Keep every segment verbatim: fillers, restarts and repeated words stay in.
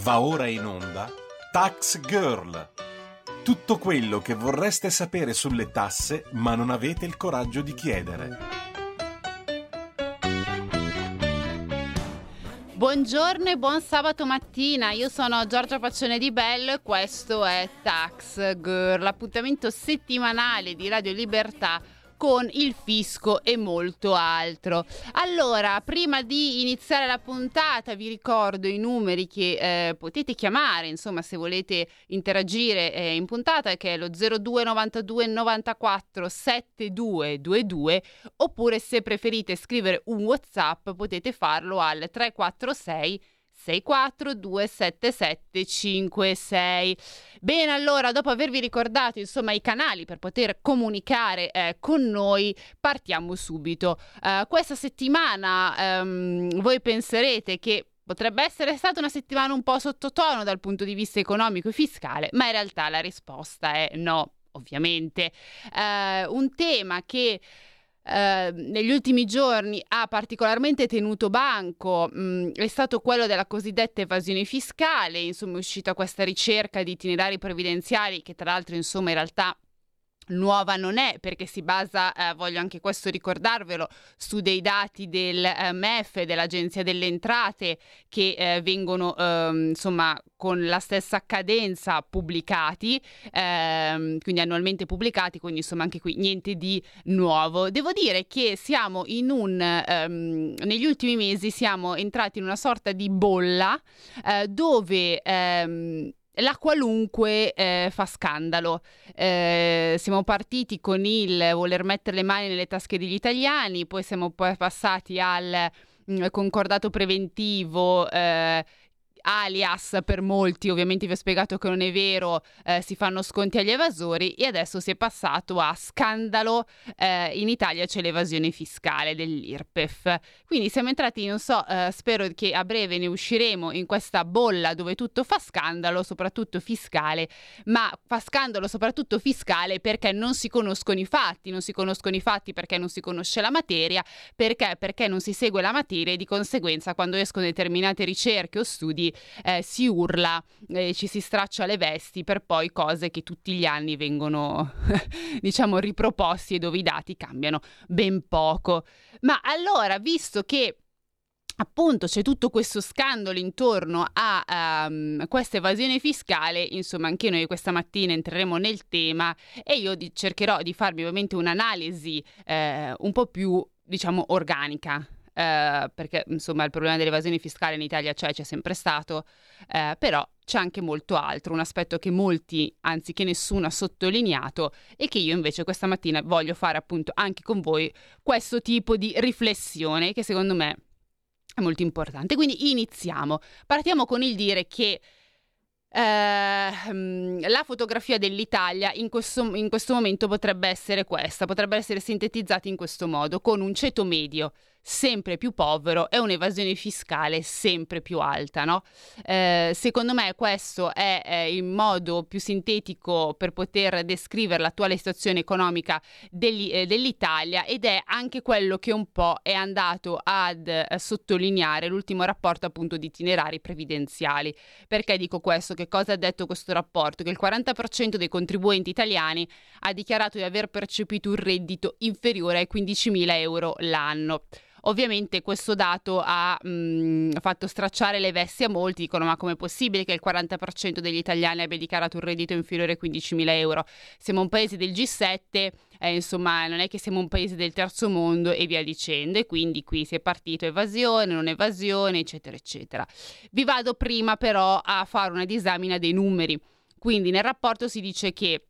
Va ora in onda Tax Girl. Tutto quello che vorreste sapere sulle tasse ma non avete il coraggio di chiedere. Buongiorno e buon sabato mattina, io sono Giorgia Paccione di Bell, questo è Tax Girl, l'appuntamento settimanale di Radio Libertà con il fisco e molto altro. Allora, prima di iniziare la puntata vi ricordo i numeri che eh, potete chiamare, insomma, se volete interagire eh, in puntata, che è lo zero due nove due nove quattro sette due due due, oppure se preferite scrivere un WhatsApp potete farlo al tre quattro sei sei quattro due sette sette cinque sei. Bene, allora, dopo avervi ricordato insomma i canali per poter comunicare eh, con noi, partiamo subito. Uh, questa settimana um, voi penserete che potrebbe essere stata una settimana un po' sottotono dal punto di vista economico e fiscale, ma in realtà la risposta è no, ovviamente. Uh, un tema che Uh, negli ultimi giorni ha particolarmente tenuto banco mh, è stato quello della cosiddetta evasione fiscale. Insomma, è uscita questa ricerca di itinerari previdenziali che, tra l'altro, insomma, in realtà nuova non è, perché si basa, eh, voglio anche questo ricordarvelo, su dei dati del eh, M E F, dell'Agenzia delle Entrate, che eh, vengono eh, insomma con la stessa cadenza pubblicati, eh, quindi annualmente pubblicati, quindi insomma anche qui niente di nuovo. Devo dire che siamo in un ehm, negli ultimi mesi siamo entrati in una sorta di bolla eh, dove ehm, la qualunque eh, fa scandalo. Eh, siamo partiti con il voler mettere le mani nelle tasche degli italiani, poi siamo poi passati al mh, concordato preventivo, eh, alias per molti, ovviamente vi ho spiegato che non è vero, eh, si fanno sconti agli evasori, e adesso si è passato a scandalo, eh, in Italia c'è l'evasione fiscale dell'IRPEF. Quindi siamo entrati, non so, eh, spero che a breve ne usciremo, in questa bolla dove tutto fa scandalo, soprattutto fiscale, ma fa scandalo soprattutto fiscale perché non si conoscono i fatti, non si conoscono i fatti perché non si conosce la materia, perché perché non si segue la materia, e di conseguenza quando escono determinate ricerche o studi Eh, si urla, eh, ci si straccia le vesti per poi cose che tutti gli anni vengono diciamo riproposti e dove i dati cambiano ben poco. Ma allora, visto che appunto c'è tutto questo scandalo intorno a um, questa evasione fiscale, insomma anche noi questa mattina entreremo nel tema, e io di- cercherò di farvi ovviamente un'analisi eh, un po' più diciamo organica. Uh, perché insomma il problema dell'evasione fiscale in Italia c'è, c'è sempre stato, uh, però c'è anche molto altro, un aspetto che molti, anzi che nessuno ha sottolineato, e che io invece questa mattina voglio fare appunto anche con voi questo tipo di riflessione, che secondo me è molto importante. Quindi iniziamo, partiamo con il dire che Uh, la fotografia dell'Italia in questo, in questo momento potrebbe essere questa, potrebbe essere sintetizzata in questo modo, con un ceto medio sempre più povero e un'evasione fiscale sempre più alta, no? Uh, secondo me questo è eh, il modo più sintetico per poter descrivere l'attuale situazione economica degli, eh, dell'Italia, ed è anche quello che un po' è andato ad eh, sottolineare l'ultimo rapporto appunto di itinerari previdenziali. Perché dico questo? Che cosa ha detto questo rapporto? Che il quaranta per cento dei contribuenti italiani ha dichiarato di aver percepito un reddito inferiore ai quindicimila euro l'anno. Ovviamente questo dato ha mh, fatto stracciare le vesti a molti, dicono ma com'è possibile che il quaranta per cento degli italiani abbia dichiarato un reddito inferiore ai quindicimila euro? Siamo un paese del G sette, eh, insomma non è che siamo un paese del terzo mondo e via dicendo, e quindi qui si è partito evasione, non evasione, eccetera eccetera. Vi vado prima però a fare una disamina dei numeri. Quindi nel rapporto si dice che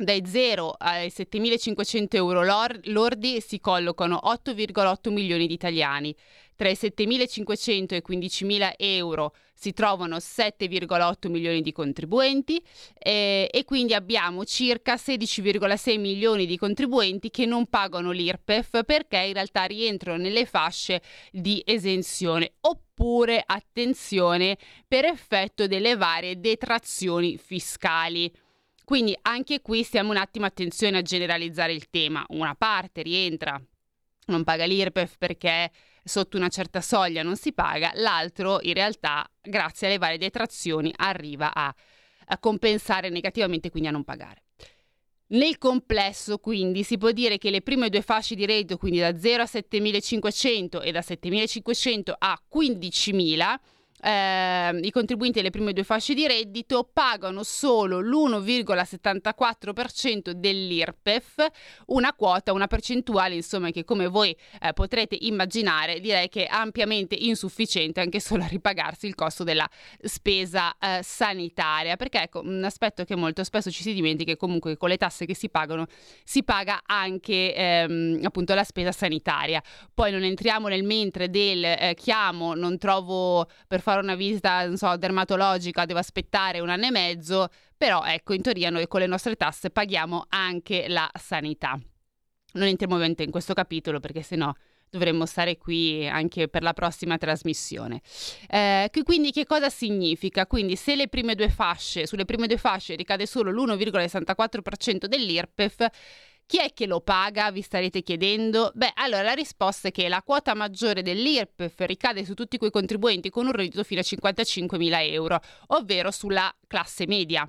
dai zero ai settemilacinquecento euro lor- lordi si collocano otto virgola otto milioni di italiani. Tra i settemilacinquecento e i quindicimila euro si trovano sette virgola otto milioni di contribuenti, eh, e quindi abbiamo circa sedici virgola sei milioni di contribuenti che non pagano l'IRPEF perché in realtà rientrano nelle fasce di esenzione, oppure, attenzione, per effetto delle varie detrazioni fiscali. Quindi anche qui stiamo un attimo attenzione a generalizzare il tema. Una parte rientra, non paga l'IRPEF perché sotto una certa soglia non si paga, l'altro in realtà grazie alle varie detrazioni arriva a, a compensare negativamente, quindi a non pagare. Nel complesso quindi si può dire che le prime due fasce di reddito, quindi da zero a settemilacinquecento e da settemilacinquecento a quindicimila, eh, i contribuenti delle prime due fasce di reddito pagano solo l'uno virgola settantaquattro per cento dell'IRPEF, una quota, una percentuale insomma che, come voi eh, potrete immaginare, direi che è ampiamente insufficiente anche solo a ripagarsi il costo della spesa eh, sanitaria, perché ecco un aspetto che molto spesso ci si dimentica è comunque con le tasse che si pagano si paga anche ehm, appunto la spesa sanitaria. Poi non entriamo nel mentre del eh, chiamo, non trovo per fare una visita non so dermatologica, devo aspettare un anno e mezzo, però ecco in teoria noi con le nostre tasse paghiamo anche la sanità. Non entriamo ovviamente in questo capitolo perché sennò dovremmo stare qui anche per la prossima trasmissione. Eh, quindi che cosa significa? Quindi se le prime due fasce, sulle prime due fasce ricade solo l'uno virgola sessantaquattro per cento dell'IRPEF, chi è che lo paga? Vi starete chiedendo. Beh, allora la risposta è che la quota maggiore dell'IRPEF ricade su tutti quei contribuenti con un reddito fino a cinquantacinquemila euro, ovvero sulla classe media.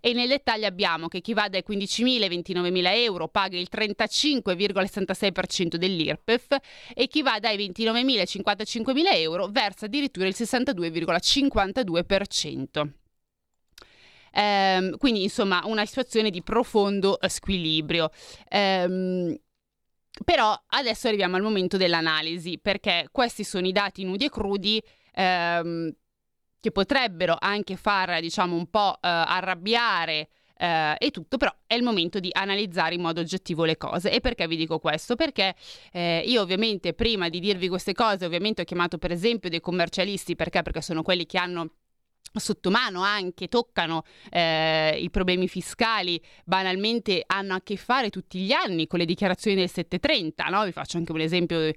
E nel dettaglio abbiamo che chi va dai quindicimila ai ventinovemila euro paga il trentacinque virgola settantasei per cento dell'IRPEF e chi va dai ventinovemila ai cinquantacinquemila euro versa addirittura il sessantadue virgola cinquantadue per cento. Um, quindi insomma una situazione di profondo squilibrio. Um, però adesso arriviamo al momento dell'analisi, perché questi sono i dati nudi e crudi um, che potrebbero anche far diciamo un po' uh, arrabbiare Uh, e tutto, però è il momento di analizzare in modo oggettivo le cose. E perché vi dico questo? Perché eh, io ovviamente prima di dirvi queste cose ovviamente ho chiamato per esempio dei commercialisti, perché? Perché sono quelli che hanno sotto mano anche, toccano eh, i problemi fiscali, banalmente hanno a che fare tutti gli anni con le dichiarazioni del settecentotrenta, no? Vi faccio anche un esempio eh,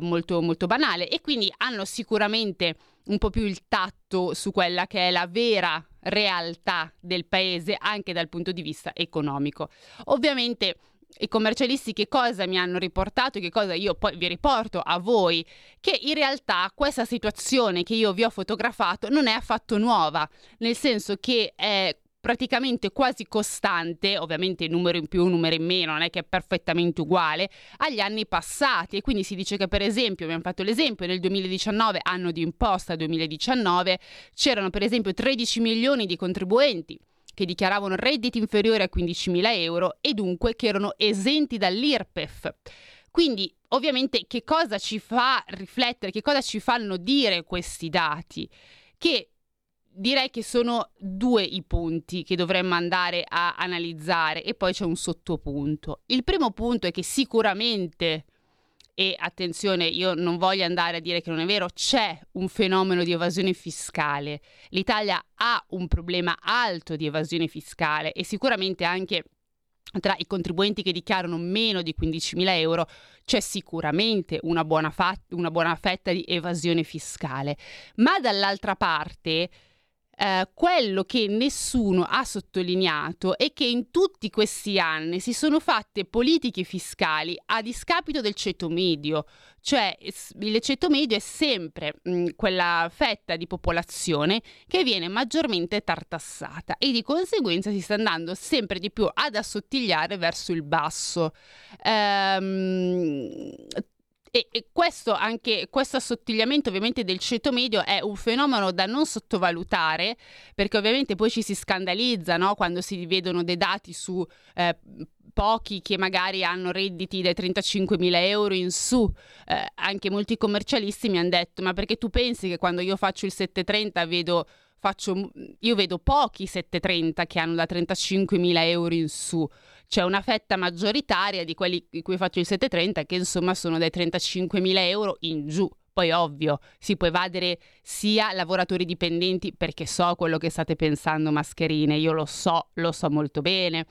molto, molto banale, e quindi hanno sicuramente un po' più il tatto su quella che è la vera realtà del paese anche dal punto di vista economico. Ovviamente i commercialisti che cosa mi hanno riportato e che cosa io poi vi riporto a voi? Che in realtà questa situazione che io vi ho fotografato non è affatto nuova, nel senso che è praticamente quasi costante, ovviamente numero in più, numero in meno, non è che è perfettamente uguale agli anni passati. E quindi si dice che per esempio, abbiamo fatto l'esempio, nel duemiladiciannove, anno di imposta duemiladiciannove, c'erano per esempio tredici milioni di contribuenti che dichiaravano redditi inferiori a quindicimila euro e dunque che erano esenti dall'IRPEF. Quindi ovviamente che cosa ci fa riflettere, che cosa ci fanno dire questi dati? Che direi che sono due i punti che dovremmo andare a analizzare, e poi c'è un sottopunto. Il primo punto è che sicuramente, e attenzione, io non voglio andare a dire che non è vero, c'è un fenomeno di evasione fiscale. L'Italia ha un problema alto di evasione fiscale e sicuramente anche tra i contribuenti che dichiarano meno di quindicimila euro c'è sicuramente una buona, fa- una buona fetta di evasione fiscale. Ma dall'altra parte Uh, quello che nessuno ha sottolineato è che in tutti questi anni si sono fatte politiche fiscali a discapito del ceto medio, cioè il ceto medio è sempre mh, quella fetta di popolazione che viene maggiormente tartassata e di conseguenza si sta andando sempre di più ad assottigliare verso il basso. Um, E, e questo, anche questo assottigliamento ovviamente del ceto medio è un fenomeno da non sottovalutare, perché ovviamente poi ci si scandalizza, no? Quando si vedono dei dati su eh, pochi che magari hanno redditi dai trentacinquemila euro in su. Eh, anche molti commercialisti mi hanno detto: ma perché tu pensi che quando io faccio il settecentotrenta vedo faccio io vedo pochi settecentotrenta che hanno da trentacinquemila euro in su? C'è una fetta maggioritaria di quelli di cui faccio il settecentotrenta che insomma sono dai trentacinquemila euro in giù. Poi ovvio, si può evadere sia lavoratori dipendenti, perché so quello che state pensando mascherine, io lo so, lo so molto bene,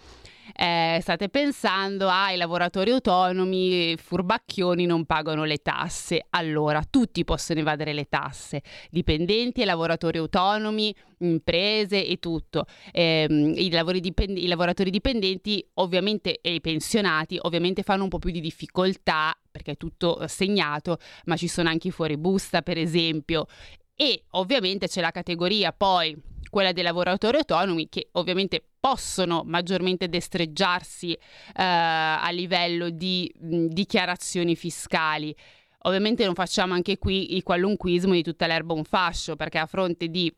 eh, state pensando ai lavoratori autonomi, furbacchioni, non pagano le tasse. Allora, tutti possono evadere le tasse, dipendenti e lavoratori autonomi, imprese e tutto. Eh, i, lavori dipend- i lavoratori dipendenti ovviamente e i pensionati ovviamente fanno un po' più di difficoltà perché è tutto segnato, ma ci sono anche i fuoribusta, per esempio. E ovviamente c'è la categoria poi, quella dei lavoratori autonomi, che ovviamente possono maggiormente destreggiarsi eh, a livello di mh, dichiarazioni fiscali. Ovviamente non facciamo anche qui il qualunquismo di tutta l'erba un fascio, perché a fronte di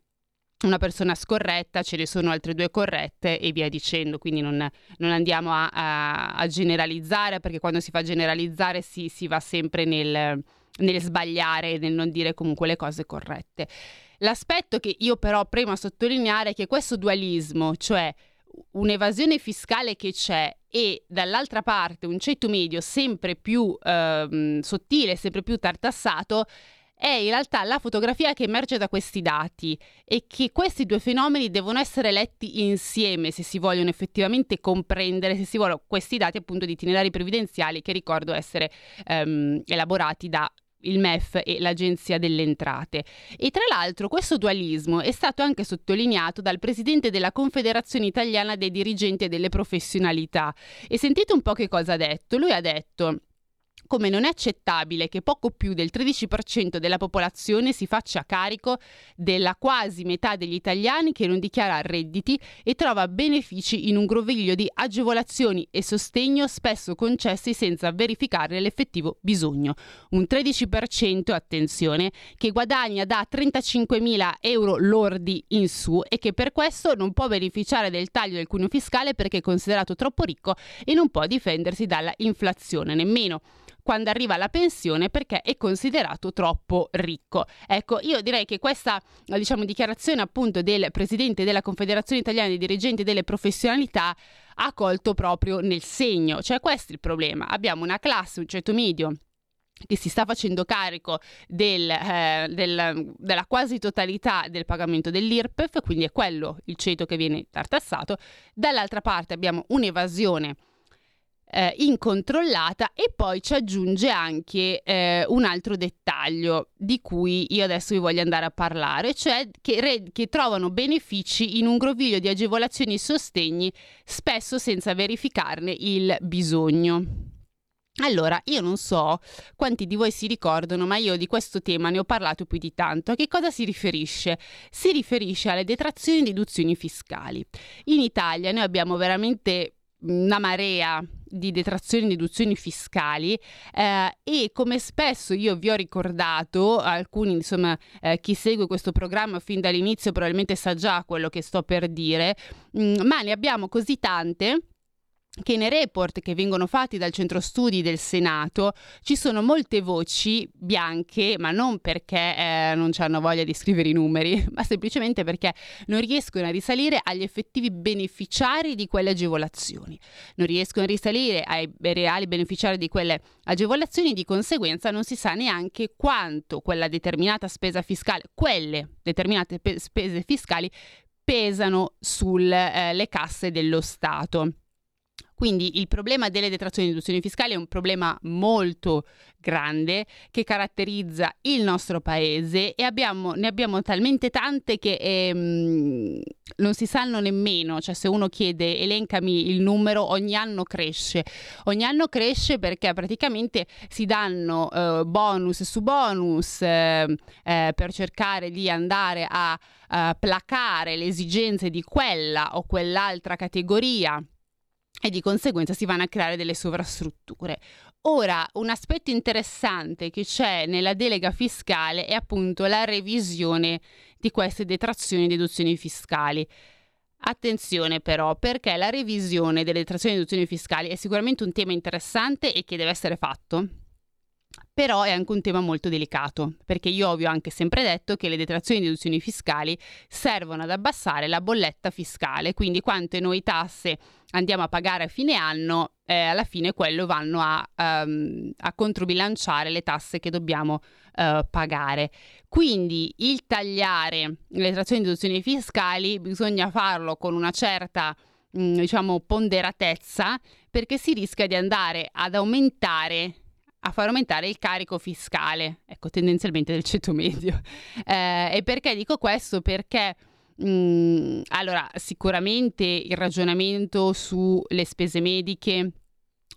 una persona scorretta ce ne sono altre due corrette e via dicendo, quindi non, non andiamo a, a, a generalizzare, perché quando si fa generalizzare si, si va sempre nel, nel sbagliare, nel non dire comunque le cose corrette. L'aspetto che io però premo a sottolineare è che questo dualismo, cioè un'evasione fiscale che c'è e dall'altra parte un ceto medio sempre più ehm, sottile, sempre più tartassato, è in realtà la fotografia che emerge da questi dati, e che questi due fenomeni devono essere letti insieme se si vogliono effettivamente comprendere, se si vogliono questi dati appunto di itinerari previdenziali, che ricordo essere ehm, elaborati da il M E F e l'Agenzia delle Entrate. E tra l'altro questo dualismo è stato anche sottolineato dal presidente della Confederazione Italiana dei Dirigenti e delle Professionalità, e sentite un po' che cosa ha detto. Lui ha detto: come non è accettabile che poco più del tredici per cento della popolazione si faccia carico della quasi metà degli italiani che non dichiara redditi e trova benefici in un groviglio di agevolazioni e sostegno spesso concessi senza verificare l'effettivo bisogno. Un tredici per cento, attenzione, che guadagna da trentacinquemila euro lordi in su e che per questo non può beneficiare del taglio del cuneo fiscale perché è considerato troppo ricco e non può difendersi dalla inflazione, nemmeno quando arriva la pensione perché è considerato troppo ricco. Ecco, io direi che questa, diciamo, dichiarazione appunto del presidente della Confederazione Italiana dei Dirigenti e delle Professionalità ha colto proprio nel segno, cioè questo è il problema. Abbiamo una classe, un ceto medio che si sta facendo carico del, eh, del, della quasi totalità del pagamento dell'I R P E F, quindi è quello il ceto che viene tartassato. Dall'altra parte abbiamo un'evasione Eh, incontrollata, e poi ci aggiunge anche eh, un altro dettaglio di cui io adesso vi voglio andare a parlare, cioè che, re- che trovano benefici in un groviglio di agevolazioni e sostegni spesso senza verificarne il bisogno. Allora, io non so quanti di voi si ricordano, ma io di questo tema ne ho parlato più di tanto. A che cosa si riferisce? Si riferisce alle detrazioni e deduzioni fiscali. In Italia noi abbiamo veramente una marea di detrazioni e deduzioni fiscali eh, e come spesso io vi ho ricordato, alcuni insomma eh, chi segue questo programma fin dall'inizio probabilmente sa già quello che sto per dire, mh, ma ne abbiamo così tante che nei report che vengono fatti dal Centro Studi del Senato ci sono molte voci bianche, ma non perché eh, non hanno voglia di scrivere i numeri, ma semplicemente perché non riescono a risalire agli effettivi beneficiari di quelle agevolazioni, non riescono a risalire ai reali beneficiari di quelle agevolazioni, di conseguenza non si sa neanche quanto quella determinata spesa fiscale, quelle determinate pe- spese fiscali pesano sulle eh, casse dello Stato. Quindi il problema delle detrazioni e deduzioni fiscali è un problema molto grande che caratterizza il nostro paese, e abbiamo, ne abbiamo talmente tante che ehm, non si sanno nemmeno, cioè se uno chiede elencami il numero, ogni anno cresce, ogni anno cresce perché praticamente si danno eh, bonus su bonus eh, eh, per cercare di andare a eh, placare le esigenze di quella o quell'altra categoria, e di conseguenza si vanno a creare delle sovrastrutture. Ora, un aspetto interessante che c'è nella delega fiscale è appunto la revisione di queste detrazioni e deduzioni fiscali. Attenzione però, perché la revisione delle detrazioni e deduzioni fiscali è sicuramente un tema interessante e che deve essere fatto, però è anche un tema molto delicato, perché io vi ho anche sempre detto che le detrazioni e deduzioni fiscali servono ad abbassare la bolletta fiscale, quindi quante noi tasse andiamo a pagare a fine anno, eh, alla fine quello vanno a, um, a controbilanciare le tasse che dobbiamo uh, pagare. Quindi il tagliare le detrazioni e deduzioni fiscali bisogna farlo con una certa mh, diciamo ponderatezza, perché si rischia di andare ad aumentare, a far aumentare il carico fiscale, ecco, tendenzialmente del ceto medio. Eh, e perché dico questo? Perché mh, allora sicuramente il ragionamento sulle spese mediche,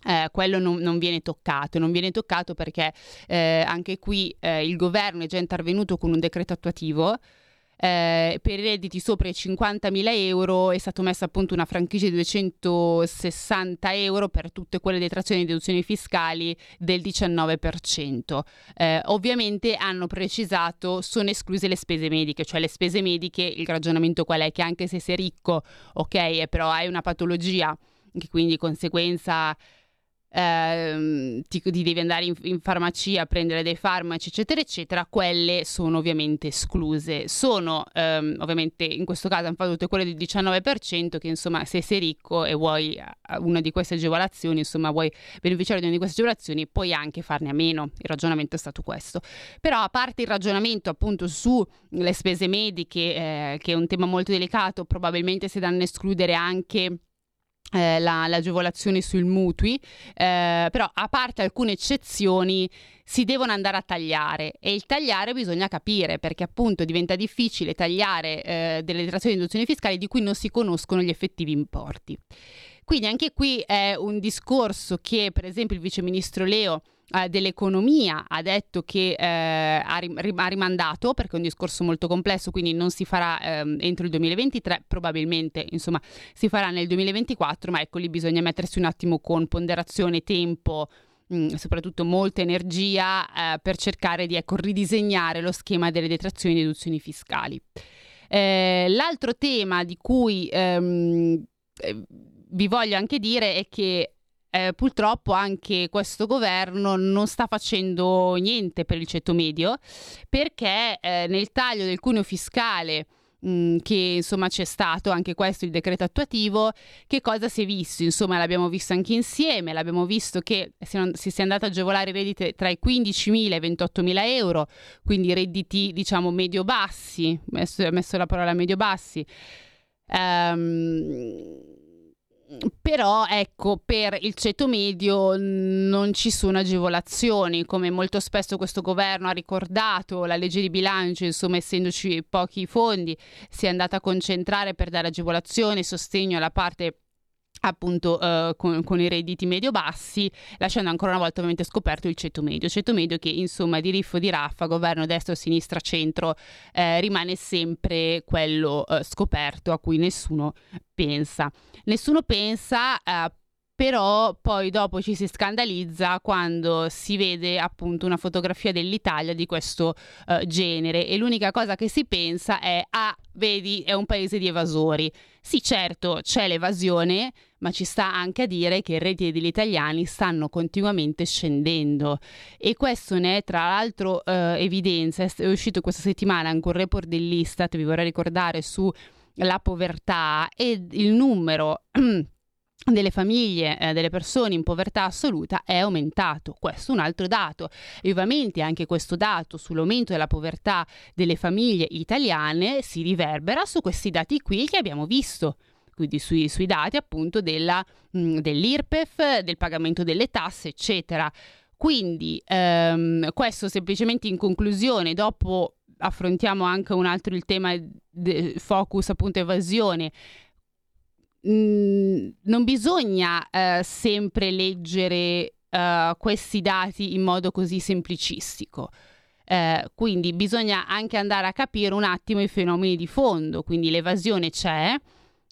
Eh, quello non, non viene toccato, non viene toccato perché eh, anche qui eh, il governo è già intervenuto con un decreto attuativo. Eh, per i redditi sopra i cinquantamila euro è stata messa appunto una franchigia di duecentosessanta euro per tutte quelle detrazioni e deduzioni fiscali del diciannove per cento. Eh, ovviamente hanno precisato sono escluse le spese mediche, cioè le spese mediche, il ragionamento qual è? Che anche se sei ricco, ok, però hai una patologia, che quindi di conseguenza eh, ti, ti devi andare in, in farmacia a prendere dei farmaci eccetera eccetera, quelle sono ovviamente escluse. Sono ehm, ovviamente in questo caso hanno fatto tutte quelle del diciannove per cento, che insomma se sei ricco e vuoi una di queste agevolazioni, insomma vuoi beneficiare di una di queste agevolazioni, puoi anche farne a meno. Il ragionamento è stato questo. Però a parte il ragionamento appunto sulle spese mediche, eh, che è un tema molto delicato, probabilmente si danno a escludere anche Eh, la, l'agevolazione sui mutui, eh, però a parte alcune eccezioni si devono andare a tagliare, e il tagliare bisogna capire, perché appunto diventa difficile tagliare eh, delle detrazioni e deduzioni fiscali di cui non si conoscono gli effettivi importi. Quindi anche qui è un discorso che per esempio il viceministro Leo eh, dell'economia ha detto che eh, ha, rim- ha rimandato, perché è un discorso molto complesso, quindi non si farà eh, entro il duemilaventitré, probabilmente insomma si farà nel duemilaventiquattro, ma ecco lì bisogna mettersi un attimo con ponderazione, tempo, mh, soprattutto molta energia eh, per cercare di ecco, ridisegnare lo schema delle detrazioni e deduzioni fiscali. Eh, l'altro tema di cui ehm, eh, vi voglio anche dire è che eh, purtroppo anche questo governo non sta facendo niente per il ceto medio, perché eh, nel taglio del cuneo fiscale mh, che insomma c'è stato, anche questo il decreto attuativo, che cosa si è visto? Insomma l'abbiamo visto anche insieme, l'abbiamo visto che si, non, si è andato a agevolare i redditi tra i quindicimila e i ventottomila euro, quindi redditi diciamo medio-bassi, ho messo, messo la parola medio-bassi. Ehm... Però ecco, per il ceto medio non ci sono agevolazioni, come molto spesso questo governo ha ricordato. La legge di bilancio, insomma, essendoci pochi fondi, si è andata a concentrare per dare agevolazione e sostegno alla parte appunto eh, con, con i redditi medio-bassi, lasciando ancora una volta ovviamente scoperto il ceto medio. Ceto medio che insomma di riffo di raffa, governo destra, sinistra, centro, eh, rimane sempre quello eh, scoperto, a cui nessuno pensa. Nessuno pensa, eh, però poi dopo ci si scandalizza quando si vede appunto una fotografia dell'Italia di questo eh, genere, e l'unica cosa che si pensa è: ah, vedi, è un paese di evasori. Sì, certo, c'è l'evasione, ma ci sta anche a dire che i redditi degli italiani stanno continuamente scendendo, e questo ne è tra l'altro eh, evidenza. È uscito questa settimana anche un report dell'Istat, vi vorrei ricordare, su la povertà, e il numero delle famiglie, eh, delle persone in povertà assoluta è aumentato. Questo è un altro dato, e ovviamente anche questo dato sull'aumento della povertà delle famiglie italiane si riverbera su questi dati qui che abbiamo visto, quindi sui, sui dati appunto della, mh, dell'IRPEF, del pagamento delle tasse eccetera. Quindi ehm, questo semplicemente in conclusione. Dopo affrontiamo anche un altro, il tema de, focus appunto evasione. Mm, non bisogna eh, sempre leggere eh, questi dati in modo così semplicistico, eh, quindi bisogna anche andare a capire un attimo i fenomeni di fondo. Quindi l'evasione c'è,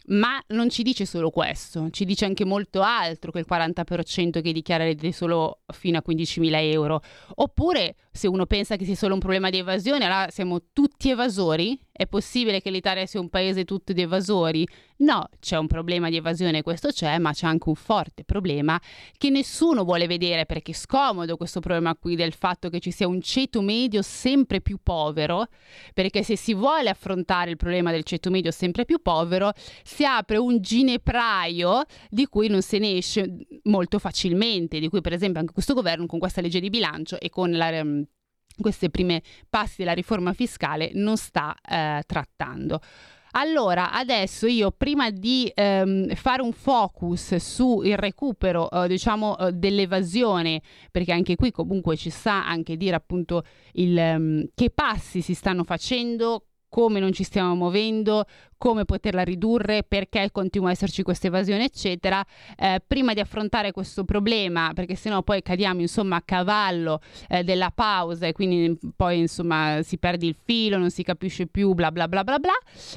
ma non ci dice solo questo, ci dice anche molto altro, che il quaranta per cento che dichiara solo fino a quindicimila euro. Oppure se uno pensa che sia solo un problema di evasione, allora siamo tutti evasori? È possibile che l'Italia sia un paese tutto di evasori? No, c'è un problema di evasione, questo c'è, ma c'è anche un forte problema che nessuno vuole vedere, perché è scomodo questo problema qui del fatto che ci sia un ceto medio sempre più povero, perché se si vuole affrontare il problema del ceto medio sempre più povero si apre un ginepraio di cui non se ne esce molto facilmente, di cui per esempio anche questo governo con questa legge di bilancio e con la, queste prime passi della riforma fiscale non sta eh, trattando. Allora, adesso io prima di ehm, fare un focus sul recupero eh, diciamo eh, dell'evasione, perché anche qui comunque ci sta anche dire appunto il, ehm, che passi si stanno facendo, come non ci stiamo muovendo, come poterla ridurre, perché continua a esserci questa evasione, eccetera. Eh, prima di affrontare questo problema, perché sennò poi cadiamo insomma a cavallo eh, della pausa e quindi poi insomma si perde il filo, non si capisce più, bla bla bla bla bla.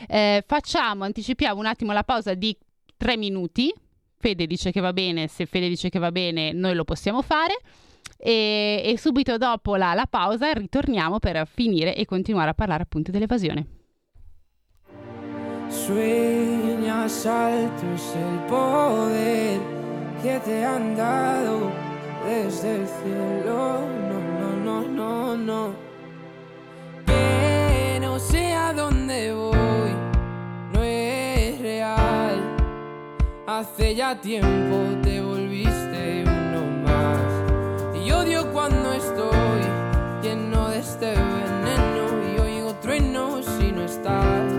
Eh, facciamo, anticipiamo un attimo la pausa di tre minuti. Fede dice che va bene, se Fede dice che va bene noi lo possiamo fare. E, e subito dopo la, la pausa ritorniamo per finire e continuare a parlare appunto dell'evasione. Sueña saltos el poder que te han dado desde el cielo. No, no, no, no, no. Que no sé a dónde voy, no es real. Hace ya tiempo te volviste uno más. Y odio cuando estoy lleno de este veneno y oigo truenos si no estás.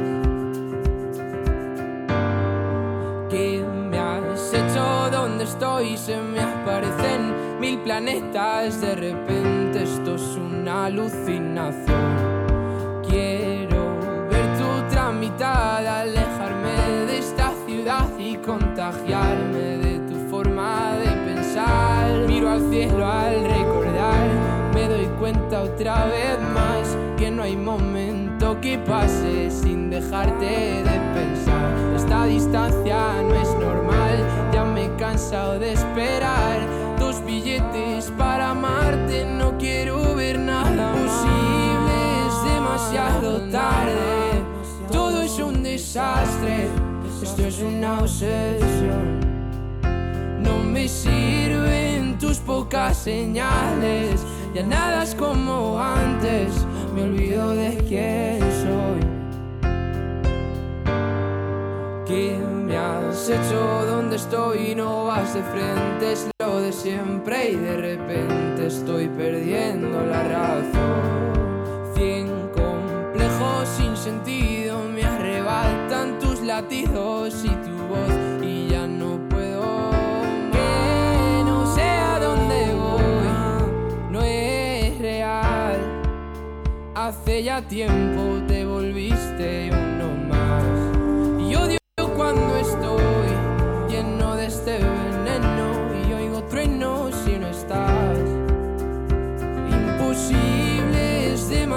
¿Qué me has hecho? ¿Dónde estoy? Se me aparecen mil planetas. De repente esto es una alucinación. Quiero ver tu tramitada, alejarme de esta ciudad y contagiarme de tu forma de pensar. Miro al cielo al recordar, me doy cuenta otra vez más que no hay momento que pase sin dejarte de pensar. Esta distancia no es normal, ya me he cansado de esperar. Dos billetes para amarte, no quiero ver nada posible, es demasiado tarde. Todo es un desastre, esto es una obsesión. No me sirven tus pocas señales, ya nada es como antes, me olvido de quién soy. ¿Qué me has hecho? ¿Dónde estoy? No vas de frente, es lo de siempre y de repente estoy perdiendo la razón. Cien complejos sin sentido me arrebatan tus latidos y tu voz y ya no puedo. Hace ya tiempo te volviste uno más. Y odio cuando estoy lleno de este veneno y oigo truenos si no estás. Imposible, es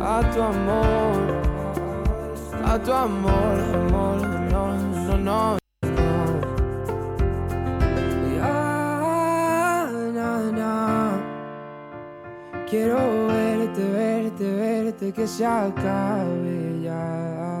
a tu amor, a tu amor, amor, no, no, no, no. Ya, na, na. Quiero verte, verte, verte, che si acabe ya.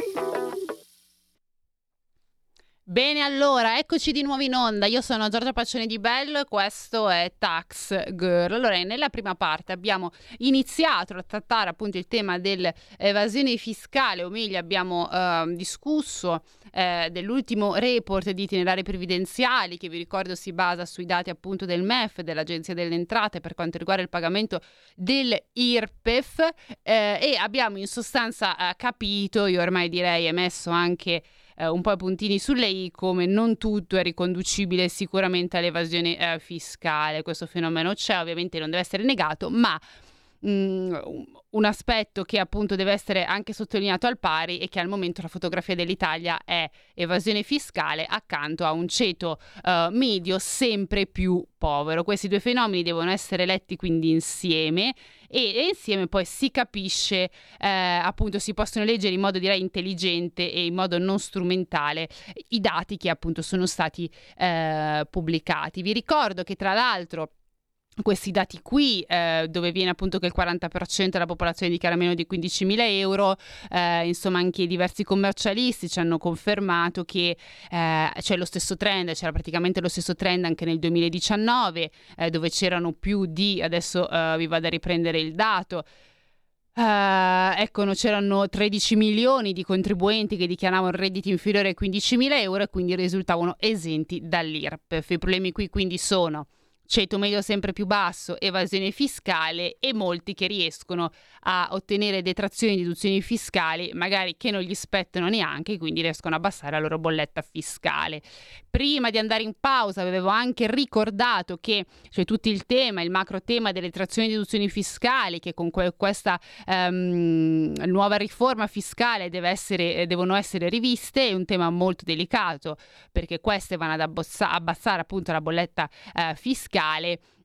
Bene, allora, eccoci di nuovo in onda. Io sono Giorgia Paccione di Bell, questo è Tax Girl. Allora, nella prima parte abbiamo iniziato a trattare appunto il tema dell'evasione fiscale, o meglio abbiamo eh, discusso eh, dell'ultimo report di itinerari previdenziali, che vi ricordo si basa sui dati appunto del M E F, dell'Agenzia delle Entrate, per quanto riguarda il pagamento dell'I R P E F eh, e abbiamo in sostanza eh, capito, io ormai direi emesso anche un po' i puntini sulle i, come non tutto è riconducibile sicuramente all'evasione eh, fiscale. Questo fenomeno c'è, ovviamente non deve essere negato, ma mh, un aspetto che appunto deve essere anche sottolineato al pari è che al momento la fotografia dell'Italia è evasione fiscale accanto a un ceto eh, medio sempre più povero. Questi due fenomeni devono essere letti quindi insieme e, e insieme poi si capisce, eh, appunto si possono leggere in modo direi intelligente e in modo non strumentale i dati che appunto sono stati eh, pubblicati. Vi ricordo che tra l'altro questi dati qui, eh, dove viene appunto che il quaranta per cento della popolazione dichiara meno di quindicimila euro, eh, insomma anche diversi commercialisti ci hanno confermato che eh, c'è lo stesso trend, c'era praticamente lo stesso trend anche nel duemiladiciannove, eh, dove c'erano più di, adesso eh, vi vado a riprendere il dato, Uh, ecco, c'erano tredici milioni di contribuenti che dichiaravano redditi inferiori ai quindicimila euro e quindi risultavano esenti dall'I R P E F. I problemi qui quindi sono ceto medio sempre più basso, evasione fiscale e molti che riescono a ottenere detrazioni e deduzioni fiscali magari che non gli spettano neanche, quindi riescono a abbassare la loro bolletta fiscale. Prima di andare in pausa avevo anche ricordato che c'è tutto il tema, il macro tema delle detrazioni e deduzioni fiscali, che con que- questa um, nuova riforma fiscale deve essere, devono essere riviste. È un tema molto delicato perché queste vanno ad abbozza- abbassare appunto la bolletta uh, fiscale.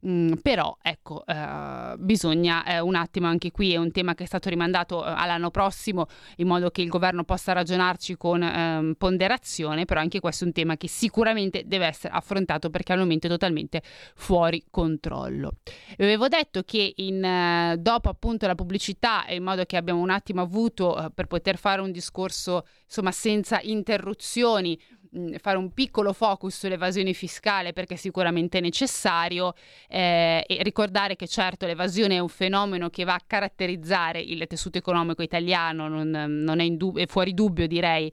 Mm, però ecco eh, bisogna eh, un attimo, anche qui è un tema che è stato rimandato eh, all'anno prossimo in modo che il governo possa ragionarci con eh, ponderazione, però anche questo è un tema che sicuramente deve essere affrontato perché al momento è totalmente fuori controllo. Vi avevo detto che in, eh, dopo appunto la pubblicità, in modo che abbiamo un attimo avuto eh, per poter fare un discorso insomma senza interruzioni, fare un piccolo focus sull'evasione fiscale perché è sicuramente necessario eh, e ricordare che certo l'evasione è un fenomeno che va a caratterizzare il tessuto economico italiano, non, non è, in dub- è fuori dubbio direi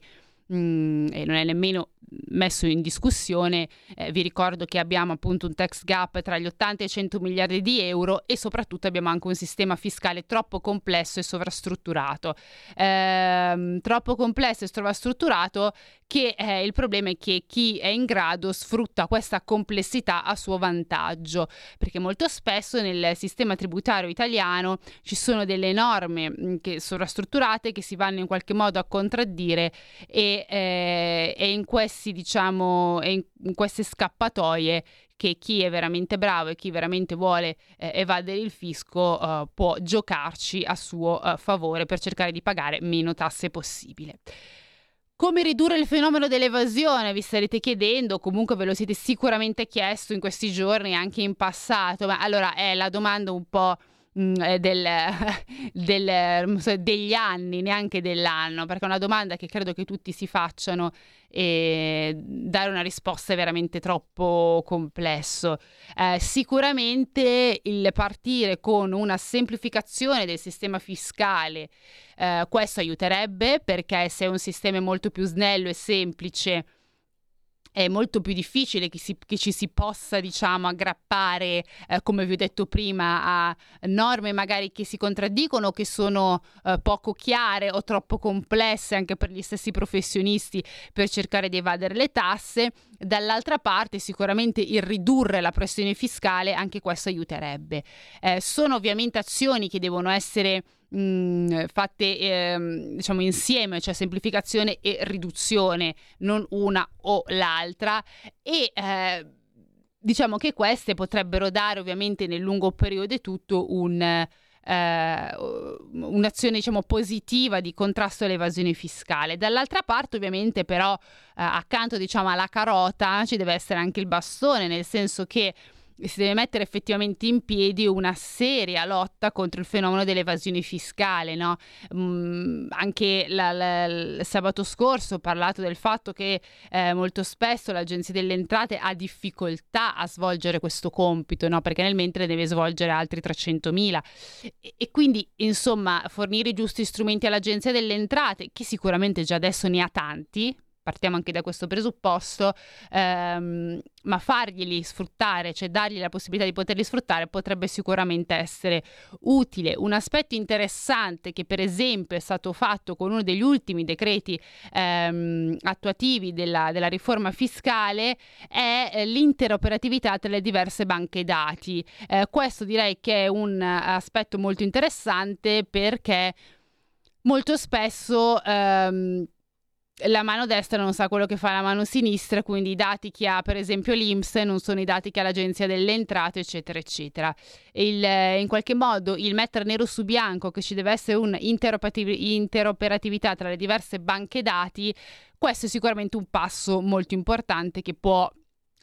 mm, e non è nemmeno messo in discussione. Eh, vi ricordo che abbiamo appunto un tax gap tra gli ottanta e i cento miliardi di euro e soprattutto abbiamo anche un sistema fiscale troppo complesso e sovrastrutturato eh, troppo complesso e sovrastrutturato che eh, il problema è che chi è in grado sfrutta questa complessità a suo vantaggio, perché molto spesso nel sistema tributario italiano ci sono delle norme che sovrastrutturate che si vanno in qualche modo a contraddire e, eh, e in questo diciamo in queste scappatoie che chi è veramente bravo e chi veramente vuole eh, evadere il fisco eh, può giocarci a suo eh, favore per cercare di pagare meno tasse possibile. Come ridurre il fenomeno dell'evasione? Vi starete chiedendo, comunque ve lo siete sicuramente chiesto in questi giorni e anche in passato, ma allora è la domanda un po' Del, del, degli anni, neanche dell'anno, perché è una domanda che credo che tutti si facciano e dare una risposta è veramente troppo complesso. Eh, sicuramente il partire con una semplificazione del sistema fiscale, eh, questo aiuterebbe, perché se è un sistema molto più snello e semplice è molto più difficile che, si, che ci si possa, diciamo, aggrappare, eh, come vi ho detto prima, a norme magari che si contraddicono, che sono eh, poco chiare o troppo complesse anche per gli stessi professionisti per cercare di evadere le tasse. Dall'altra parte sicuramente il ridurre la pressione fiscale, anche questo aiuterebbe. Eh, sono ovviamente azioni che devono essere mh, fatte ehm, diciamo insieme, cioè semplificazione e riduzione, non una o l'altra, e eh, diciamo che queste potrebbero dare ovviamente nel lungo periodo tutto un, eh, un'azione diciamo positiva di contrasto all'evasione fiscale. Dall'altra parte ovviamente però eh, accanto diciamo alla carota ci deve essere anche il bastone, nel senso che si deve mettere effettivamente in piedi una seria lotta contro il fenomeno dell'evasione fiscale, no? Mm, anche la, la, il sabato scorso ho parlato del fatto che eh, molto spesso l'Agenzia delle Entrate ha difficoltà a svolgere questo compito, no? Perché nel mentre deve svolgere altri trecentomila e, e quindi insomma fornire i giusti strumenti all'Agenzia delle Entrate, che sicuramente già adesso ne ha tanti, partiamo anche da questo presupposto, ehm, ma farglieli sfruttare, cioè dargli la possibilità di poterli sfruttare, potrebbe sicuramente essere utile. Un aspetto interessante che per esempio è stato fatto con uno degli ultimi decreti ehm, attuativi della, della riforma fiscale è eh, l'interoperatività tra le diverse banche dati. Eh, questo direi che è un aspetto molto interessante, perché molto spesso ehm, la mano destra non sa quello che fa la mano sinistra, quindi i dati che ha per esempio l'I N P S non sono i dati che ha l'Agenzia delle Entrate, eccetera eccetera. Il, in qualche modo il mettere nero su bianco che ci deve essere un'interoperatività tra le diverse banche dati, questo è sicuramente un passo molto importante che può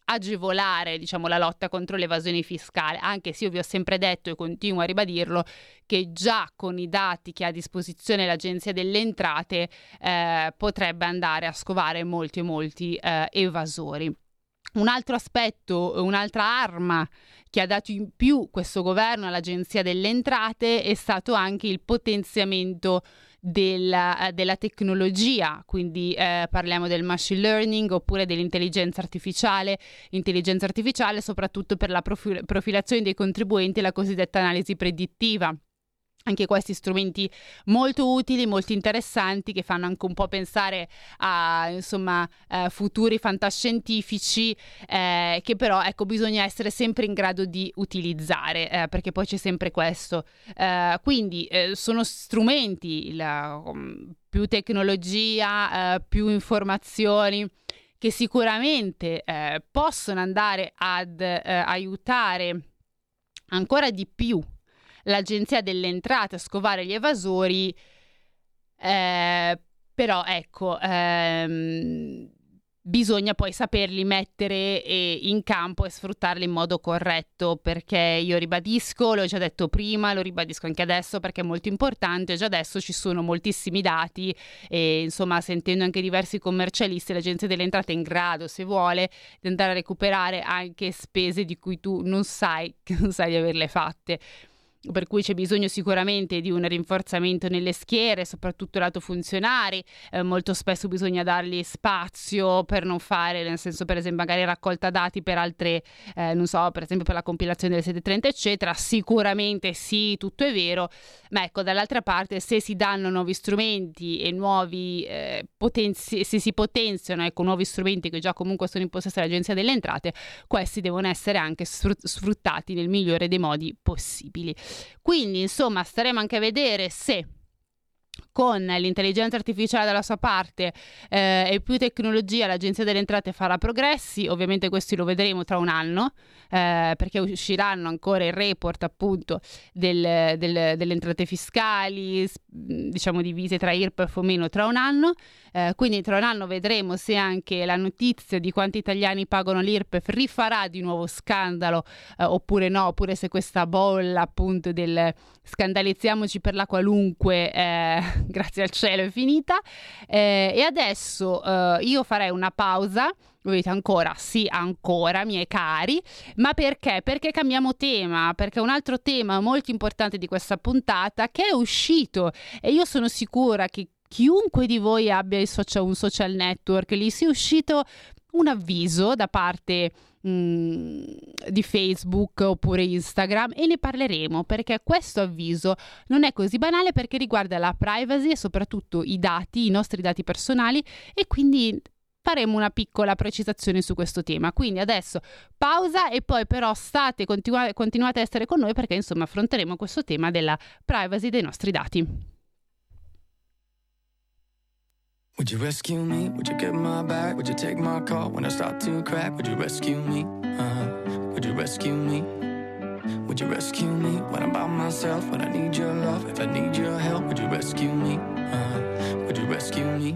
agevolare diciamo la lotta contro l'evasione fiscale, anche se io vi ho sempre detto e continuo a ribadirlo che già con i dati che ha a disposizione l'Agenzia delle Entrate eh, potrebbe andare a scovare molti e molti eh, evasori. Un altro aspetto, un'altra arma che ha dato in più questo governo all'Agenzia delle Entrate è stato anche il potenziamento Della, della tecnologia, quindi eh, parliamo del machine learning oppure dell'intelligenza artificiale, intelligenza artificiale soprattutto per la profil- profilazione dei contribuenti e la cosiddetta analisi predittiva. Anche questi strumenti molto utili, molto interessanti, che fanno anche un po' pensare a insomma eh, futuri fantascientifici eh, che però ecco bisogna essere sempre in grado di utilizzare, eh, perché poi c'è sempre questo. Eh, quindi eh, sono strumenti, la, um, più tecnologia, eh, più informazioni, che sicuramente eh, possono andare ad eh, aiutare ancora di più l'Agenzia delle Entrate a scovare gli evasori, eh, però ecco ehm, bisogna poi saperli mettere eh, in campo e sfruttarli in modo corretto, perché io ribadisco, l'ho già detto prima, lo ribadisco anche adesso perché è molto importante, già adesso ci sono moltissimi dati e insomma sentendo anche diversi commercialisti l'Agenzia delle Entrate è in grado, se vuole, di andare a recuperare anche spese di cui tu non sai, non sai di averle fatte. Per cui c'è bisogno sicuramente di un rinforzamento nelle schiere, soprattutto lato funzionari, eh, molto spesso bisogna dargli spazio per non fare, nel senso per esempio magari raccolta dati per altre, eh, non so, per esempio per la compilazione delle sette trenta eccetera, sicuramente sì, tutto è vero, ma ecco dall'altra parte se si danno nuovi strumenti e nuovi, eh, potenzi- se si potenziano ecco nuovi strumenti che già comunque sono in possesso dell'Agenzia delle Entrate, questi devono essere anche sfruttati nel migliore dei modi possibili. Quindi insomma staremo anche a vedere se con l'intelligenza artificiale dalla sua parte eh, e più tecnologia l'Agenzia delle Entrate farà progressi. Ovviamente questi lo vedremo tra un anno eh, perché usciranno ancora i report appunto del, del, delle entrate fiscali diciamo divise tra I R P E F o meno tra un anno, eh, quindi tra un anno vedremo se anche la notizia di quanti italiani pagano l'I R P E F rifarà di nuovo scandalo eh, oppure no, oppure se questa bolla appunto del scandalizziamoci per la qualunque eh, grazie al cielo è finita. Eh, e adesso eh, io farei una pausa. Vedete ancora? Sì, ancora, miei cari. Ma perché? Perché cambiamo tema, perché un altro tema molto importante di questa puntata che è uscito e io sono sicura che chiunque di voi abbia il social, un social network, gli sia uscito un avviso da parte mh, di Facebook oppure Instagram, e ne parleremo, perché questo avviso non è così banale, perché riguarda la privacy e soprattutto i dati, i nostri dati personali, e quindi faremo una piccola precisazione su questo tema. Quindi adesso pausa, e poi però state, continu- continuate a essere con noi, perché insomma affronteremo questo tema della privacy dei nostri dati. Would you rescue me? Would you get my back? Would you take my call when I start to crack? Would you rescue me? Uh-huh. Would you rescue me? Would you rescue me when I'm by myself? When I need your love, if I need your help, would you rescue me? Uh-huh. Would you rescue me?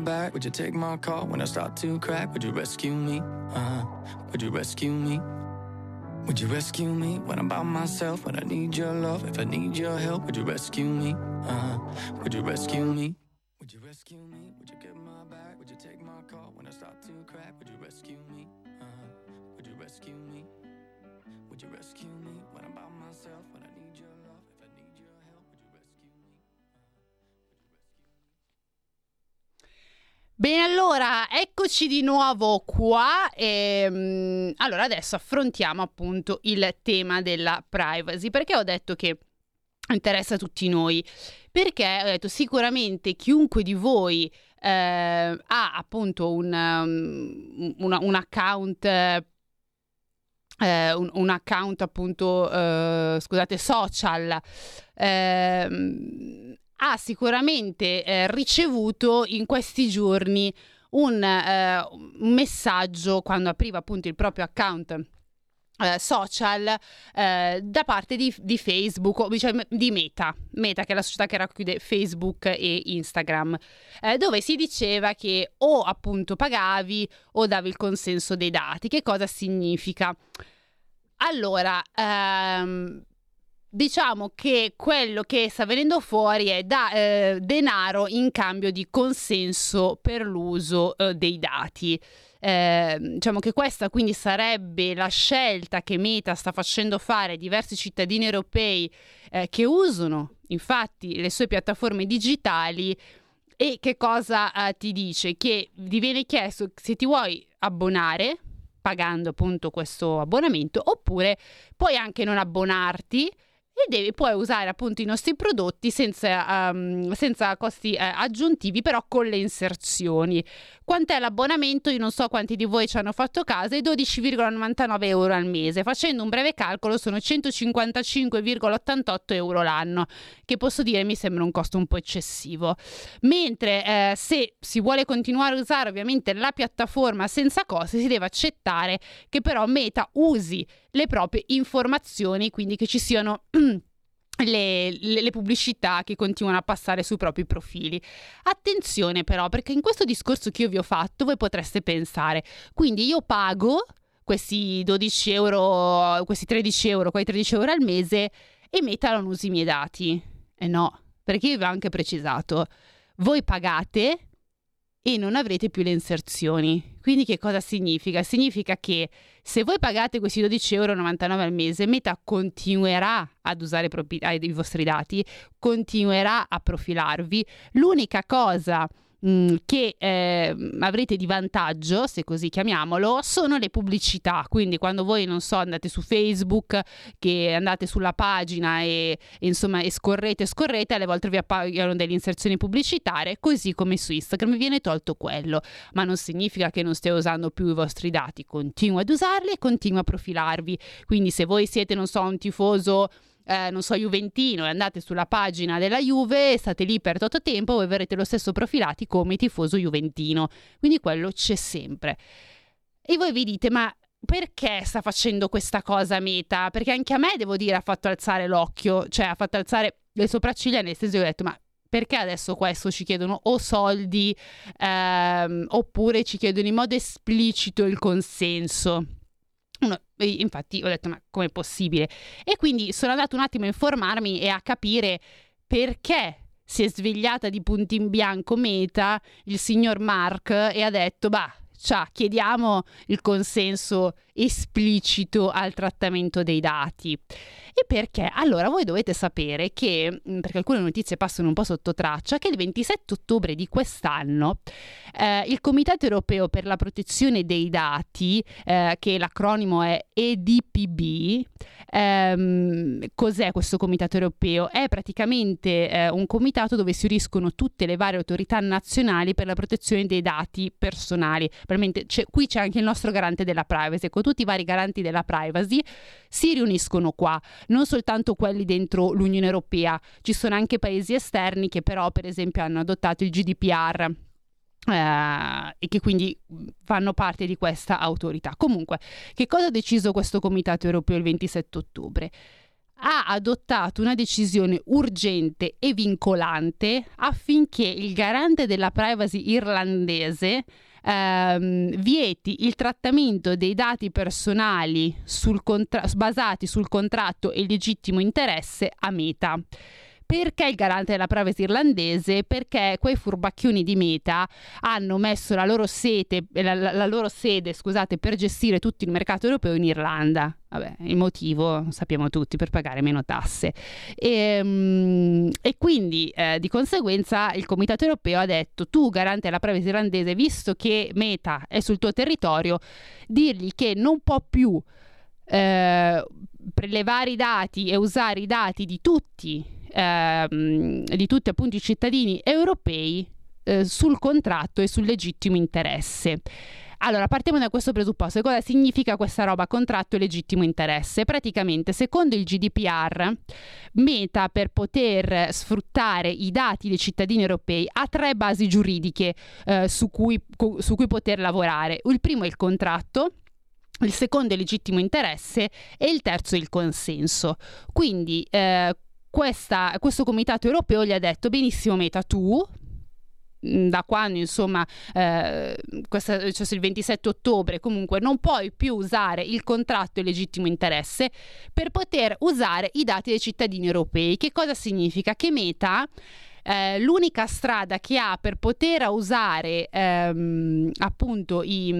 back, would you take my call when I start to crack? Would you rescue me? Uh-huh. Would you rescue me? Would you rescue me when I'm by myself? When I need your love, if I need your help, would you rescue me? Uh-huh. Would you rescue me? Would you rescue me? Would you get my back? Would you take my call when I start to crack? Would you rescue me? Uh-huh. Would you rescue me? Would you rescue me when I'm by myself? When I need your love, if I need your help, would you rescue me? Bene, allora, eccoci di nuovo qua. E, allora, adesso affrontiamo appunto il tema della privacy, perché ho detto che interessa tutti noi, perché ho detto sicuramente chiunque di voi eh, ha appunto un, um, una, un account eh, un, un account appunto eh, scusate social eh, ha sicuramente eh, ricevuto in questi giorni un, eh, un messaggio quando apriva appunto il proprio account eh, social eh, da parte di, di Facebook, diciamo di Meta, Meta che è la società che racchiude Facebook e Instagram, eh, dove si diceva che o appunto pagavi o davi il consenso dei dati. Che cosa significa? Allora, ehm, diciamo che quello che sta venendo fuori è da eh, denaro in cambio di consenso per l'uso eh, dei dati. Eh, diciamo che questa quindi sarebbe la scelta che Meta sta facendo fare a diversi cittadini europei eh, che usano infatti le sue piattaforme digitali. E che cosa eh, ti dice? Che ti viene chiesto se ti vuoi abbonare, pagando appunto questo abbonamento, oppure puoi anche non abbonarti e devi poi usare appunto i nostri prodotti senza, um, senza costi eh, aggiuntivi, però con le inserzioni. Quant'è l'abbonamento? Io non so quanti di voi ci hanno fatto caso, è dodici virgola novantanove euro al mese. Facendo un breve calcolo sono centocinquantacinque virgola ottantotto euro l'anno, che posso dire mi sembra un costo un po' eccessivo. Mentre eh, se si vuole continuare a usare ovviamente la piattaforma senza costi, si deve accettare che però Meta usi le proprie informazioni, quindi che ci siano le, le, le pubblicità che continuano a passare sui propri profili. Attenzione però, perché in questo discorso che io vi ho fatto voi potreste pensare, quindi io pago questi dodici euro, questi tredici euro, quei tredici euro al mese e Meta non usi i miei dati. E no, perché io vi ho anche precisato, voi pagate e non avrete più le inserzioni. Quindi che cosa significa? Significa che se voi pagate questi dodici virgola novantanove euro al mese, Meta continuerà ad usare i, propri, i vostri dati, continuerà a profilarvi. L'unica cosa mh, che eh, avrete di vantaggio, se così chiamiamolo, sono le pubblicità. Quindi quando voi, non so, andate su Facebook, che andate sulla pagina e, e insomma e scorrete, scorrete, alle volte vi appaiono delle inserzioni pubblicitarie, così come su Instagram vi viene tolto quello. Ma non significa che non stia usando più i vostri dati, continua ad usarli e continua a profilarvi. Quindi se voi siete, non so, un tifoso Eh, non so, juventino, e andate sulla pagina della Juve e state lì per tutto tempo, voi verrete lo stesso profilati come tifoso juventino, quindi quello c'è sempre. E voi vi dite, ma perché sta facendo questa cosa Meta? Perché anche a me, devo dire, ha fatto alzare l'occhio, cioè ha fatto alzare le sopracciglia, nel senso che ho detto, ma perché adesso questo ci chiedono o soldi ehm, oppure ci chiedono in modo esplicito il consenso? Uno, infatti ho detto, ma com'è possibile? E quindi sono andato un attimo a informarmi e a capire perché si è svegliata di punto in bianco Meta, il signor Mark, e ha detto, bah, ciao, chiediamo il consenso esplicito al trattamento dei dati. E perché? Allora, voi dovete sapere che, perché alcune notizie passano un po' sotto traccia, che il ventisette ottobre di quest'anno eh, il Comitato Europeo per la Protezione dei Dati, eh, che l'acronimo è E D P B, ehm, cos'è questo Comitato Europeo? È praticamente eh, un comitato dove si uniscono tutte le varie autorità nazionali per la protezione dei dati personali. Probabilmente c'è, qui c'è anche il nostro garante della privacy, con tutti i vari garanti della privacy si riuniscono qua, non soltanto quelli dentro l'Unione Europea, ci sono anche paesi esterni che però per esempio hanno adottato il G D P R eh, e che quindi fanno parte di questa autorità. Comunque, che cosa ha deciso questo Comitato Europeo il ventisette ottobre? Ha adottato una decisione urgente e vincolante affinché il garante della privacy irlandese Ehm, vieti il trattamento dei dati personali sul contra- basati sul contratto e legittimo interesse a Meta. Perché il garante della privacy irlandese? Perché quei furbacchioni di Meta hanno messo la loro, sete, la, la loro sede scusate, per gestire tutto il mercato europeo in Irlanda. Vabbè, il motivo sappiamo tutti, per pagare meno tasse. E, um, e quindi eh, di conseguenza il Comitato Europeo ha detto, tu garante della privacy irlandese, visto che Meta è sul tuo territorio, dirgli che non può più eh, prelevare i dati e usare i dati di tutti di tutti appunto i cittadini europei eh, sul contratto e sul legittimo interesse. Allora, partiamo da questo presupposto. Cosa significa questa roba contratto e legittimo interesse? Praticamente, secondo il G D P R, Meta per poter sfruttare i dati dei cittadini europei ha tre basi giuridiche eh, su cui, co- su cui poter lavorare. Il primo è il contratto, il secondo è il legittimo interesse e il terzo è il consenso. Quindi eh, Questa, questo Comitato Europeo gli ha detto, benissimo Meta, tu da quando insomma eh, questa, cioè il ventisette ottobre comunque non puoi più usare il contratto e il legittimo interesse per poter usare i dati dei cittadini europei. Che cosa significa? Che Meta eh, l'unica strada che ha per poter usare ehm, appunto i,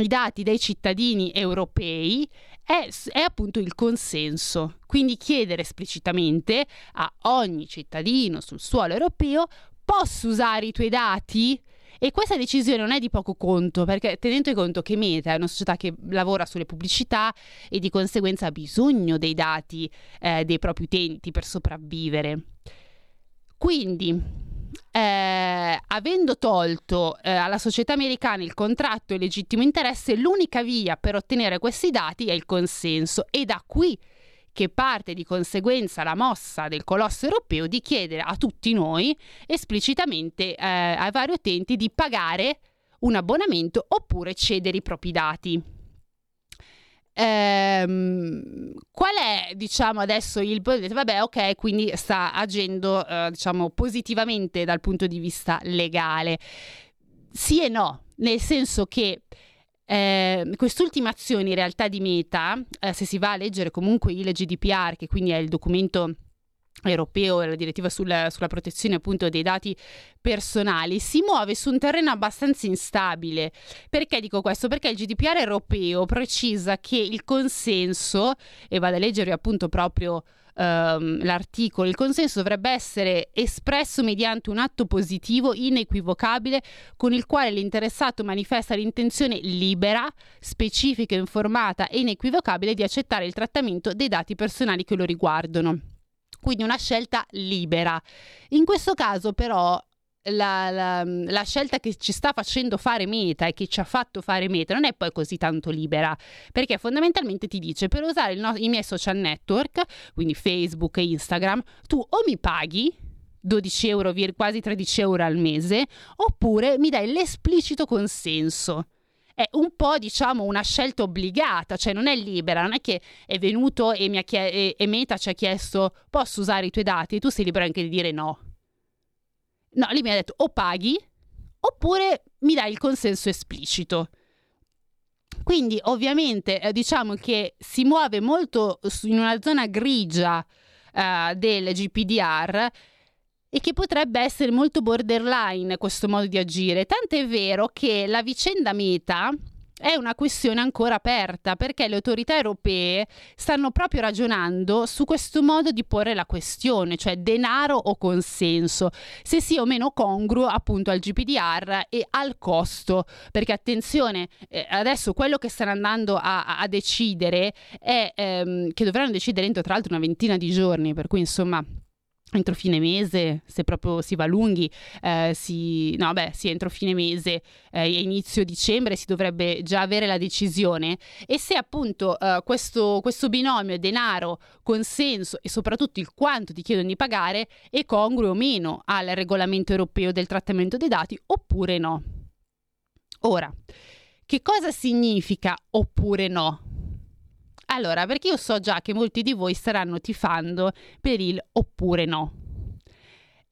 i dati dei cittadini europei È, è appunto il consenso, quindi chiedere esplicitamente a ogni cittadino sul suolo europeo, posso usare i tuoi dati? E questa decisione non è di poco conto, perché tenendo conto che Meta è una società che lavora sulle pubblicità e di conseguenza ha bisogno dei dati eh, dei propri utenti per sopravvivere. Quindi Eh, avendo tolto eh, alla società americana il contratto e il legittimo interesse, l'unica via per ottenere questi dati è il consenso, e da qui che parte di conseguenza la mossa del colosso europeo di chiedere a tutti noi esplicitamente eh, ai vari utenti di pagare un abbonamento oppure cedere i propri dati. Ehm, qual è, diciamo, adesso il vabbè, ok, quindi sta agendo eh, diciamo positivamente dal punto di vista legale? Sì e no, nel senso che eh, quest'ultima azione in realtà di Meta, eh, se si va a leggere comunque il G D P R, che quindi è il documento europeo, la direttiva sulla, sulla protezione appunto dei dati personali, si muove su un terreno abbastanza instabile. Perché dico questo? Perché il G D P R europeo precisa che il consenso, e vado a leggere appunto proprio ehm, l'articolo, il consenso dovrebbe essere espresso mediante un atto positivo inequivocabile con il quale l'interessato manifesta l'intenzione libera, specifica, informata e inequivocabile di accettare il trattamento dei dati personali che lo riguardano. Quindi una scelta libera. In questo caso però la, la, la scelta che ci sta facendo fare Meta e che ci ha fatto fare Meta non è poi così tanto libera, perché fondamentalmente ti dice: per usare il no- i miei social network, quindi Facebook e Instagram, tu o mi paghi dodici euro, quasi tredici euro al mese, oppure mi dai l'esplicito consenso. È un po', diciamo, una scelta obbligata, cioè non è libera, non è che è venuto e, mi ha chie- e-, e Meta ci ha chiesto: posso usare i tuoi dati? E tu sei libero anche di dire no. No, lì mi ha detto: o paghi oppure mi dai il consenso esplicito. Quindi ovviamente eh, diciamo che si muove molto su- in una zona grigia eh, del G D P R, e che potrebbe essere molto borderline questo modo di agire, tant'è vero che la vicenda Meta è una questione ancora aperta, perché le autorità europee stanno proprio ragionando su questo modo di porre la questione, cioè denaro o consenso, se sia o meno congruo appunto al G D P R e al costo, perché attenzione, eh, adesso quello che stanno andando a, a decidere è ehm, che dovranno decidere entro tra l'altro una ventina di giorni, per cui insomma entro fine mese, se proprio si va lunghi, eh, si no beh, sì, entro fine mese, eh, inizio dicembre si dovrebbe già avere la decisione. E se appunto eh, questo, questo binomio denaro, consenso e soprattutto il quanto ti chiedono di pagare è congruo o meno al regolamento europeo del trattamento dei dati oppure no. Ora, che cosa significa oppure no? Allora, perché io so già che molti di voi staranno tifando per il oppure no.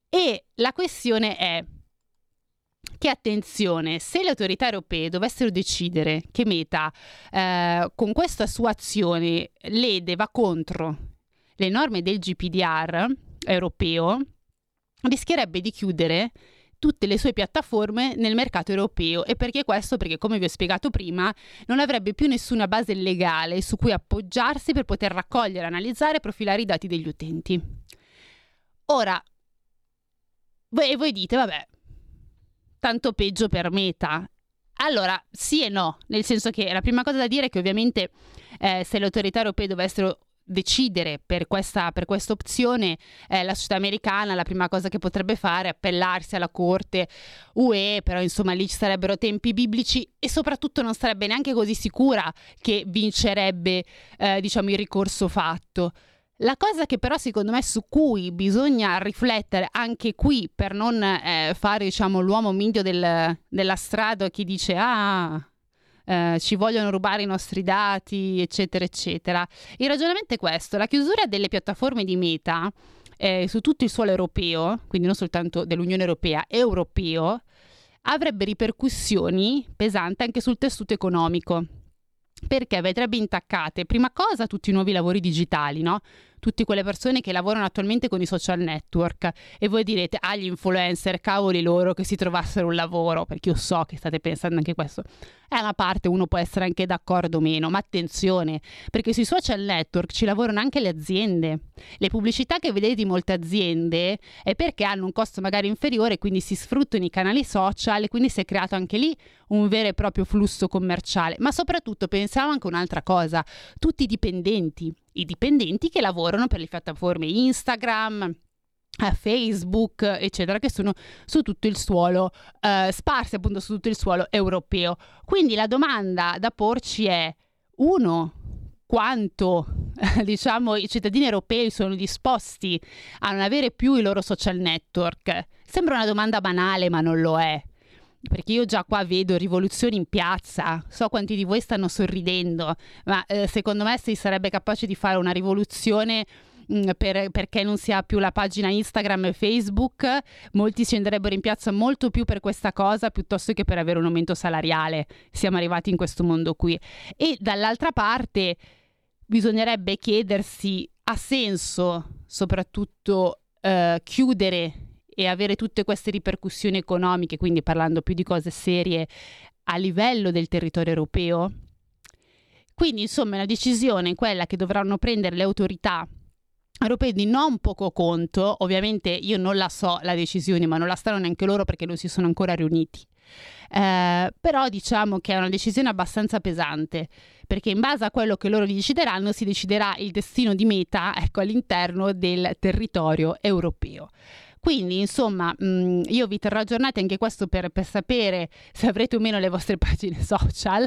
E la questione è che, attenzione, se le autorità europee dovessero decidere che Meta eh, con questa sua azione lede, va contro le norme del G D P R europeo, rischierebbe di chiudere tutte le sue piattaforme nel mercato europeo. E perché questo? Perché, come vi ho spiegato prima, non avrebbe più nessuna base legale su cui appoggiarsi per poter raccogliere, analizzare e profilare i dati degli utenti. Ora, voi, voi dite: vabbè, tanto peggio per Meta. Allora, sì e no, nel senso che la prima cosa da dire è che ovviamente eh, se le autorità europee dovessero decidere per questa, per questa opzione, eh, la società americana la prima cosa che potrebbe fare è appellarsi alla Corte U E, però insomma lì ci sarebbero tempi biblici e soprattutto non sarebbe neanche così sicura che vincerebbe eh, diciamo il ricorso fatto. La cosa che però secondo me su cui bisogna riflettere anche qui, per non eh, fare diciamo l'uomo medio del, della strada che dice: ah, Uh, ci vogliono rubare i nostri dati, eccetera eccetera. Il ragionamento è questo: la chiusura delle piattaforme di Meta eh, su tutto il suolo europeo, quindi non soltanto dell'Unione Europea, europeo, avrebbe ripercussioni pesanti anche sul tessuto economico, perché vedrebbe intaccate, prima cosa, tutti i nuovi lavori digitali, no? tutte quelle persone che lavorano attualmente con i social network, e voi direte agli influencer, cavoli loro che si trovassero un lavoro, perché io so che state pensando anche questo. È una parte, uno può essere anche d'accordo o meno, ma attenzione, perché sui social network ci lavorano anche le aziende. Le pubblicità che vedete di molte aziende è perché hanno un costo magari inferiore, quindi si sfruttano i canali social e quindi si è creato anche lì un vero e proprio flusso commerciale. Ma soprattutto pensiamo anche un'altra cosa, tutti i dipendenti, i dipendenti che lavorano per le piattaforme Instagram, Facebook, eccetera, che sono su tutto il suolo, eh, sparse appunto su tutto il suolo europeo. Quindi la domanda da porci è, uno, quanto diciamo i cittadini europei sono disposti a non avere più i loro social network? Sembra una domanda banale, ma non lo è, perché io già qua vedo rivoluzioni in piazza, so quanti di voi stanno sorridendo, ma eh, secondo me si sarebbe capace di fare una rivoluzione mh, per, perché non si ha più la pagina Instagram e Facebook. Molti scenderebbero in piazza molto più per questa cosa piuttosto che per avere un aumento salariale. Siamo arrivati in questo mondo qui. E dall'altra parte bisognerebbe chiedersi, ha senso soprattutto eh, chiudere e avere tutte queste ripercussioni economiche, quindi parlando più di cose serie, a livello del territorio europeo? Quindi insomma è una decisione quella che dovranno prendere le autorità europee di non poco conto. Ovviamente io non la so la decisione, ma non la sanno neanche loro perché non si sono ancora riuniti. Eh, però diciamo che è una decisione abbastanza pesante, perché in base a quello che loro decideranno si deciderà il destino di Meta, ecco, all'interno del territorio europeo. Quindi insomma mh, io vi terrò aggiornati anche questo per, per sapere se avrete o meno le vostre pagine social.